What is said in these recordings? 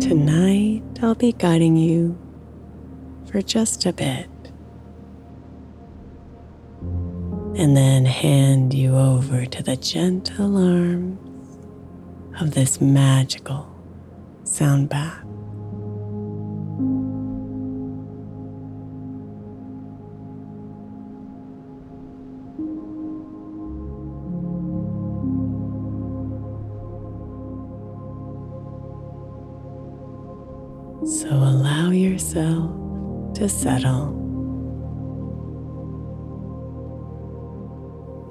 Tonight, I'll be guiding you for just a bit, and then hand you over to the gentle arms of this magical sound bath. So allow yourself to settle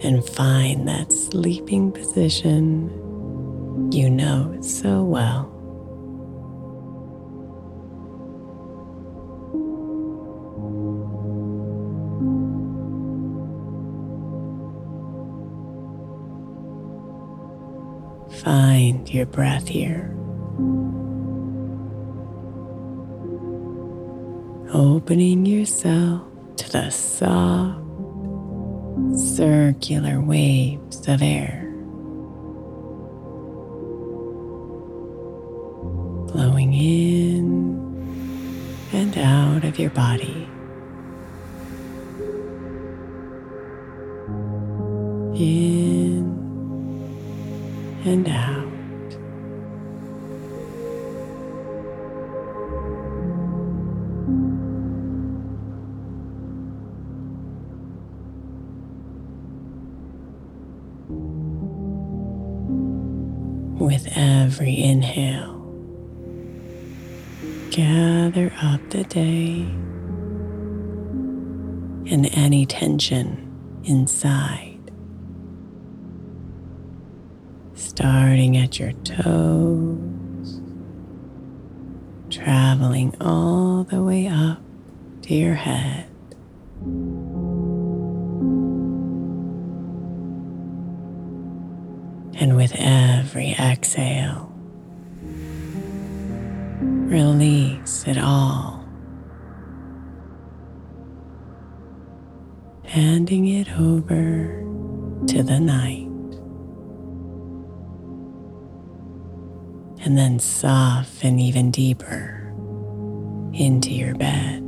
and find that sleeping position you know so well. Find your breath here. Opening yourself to the soft, circular waves of air blowing in and out of your body. in and out. With every inhale, gather up the day and any tension inside, starting at your toes, traveling all the way up to your head. And with every exhale, release it all, handing it over to the night. And then soften even deeper into your bed.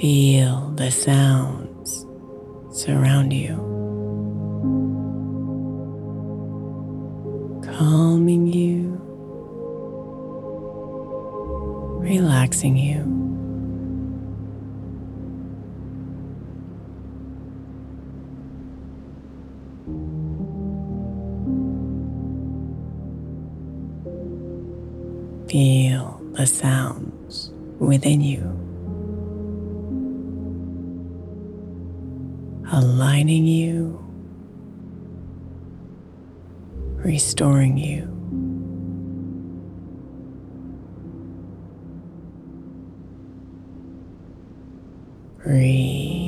Feel the sounds surround you, calming you, relaxing you. Feel the sounds within you, aligning you, restoring you. Breathe.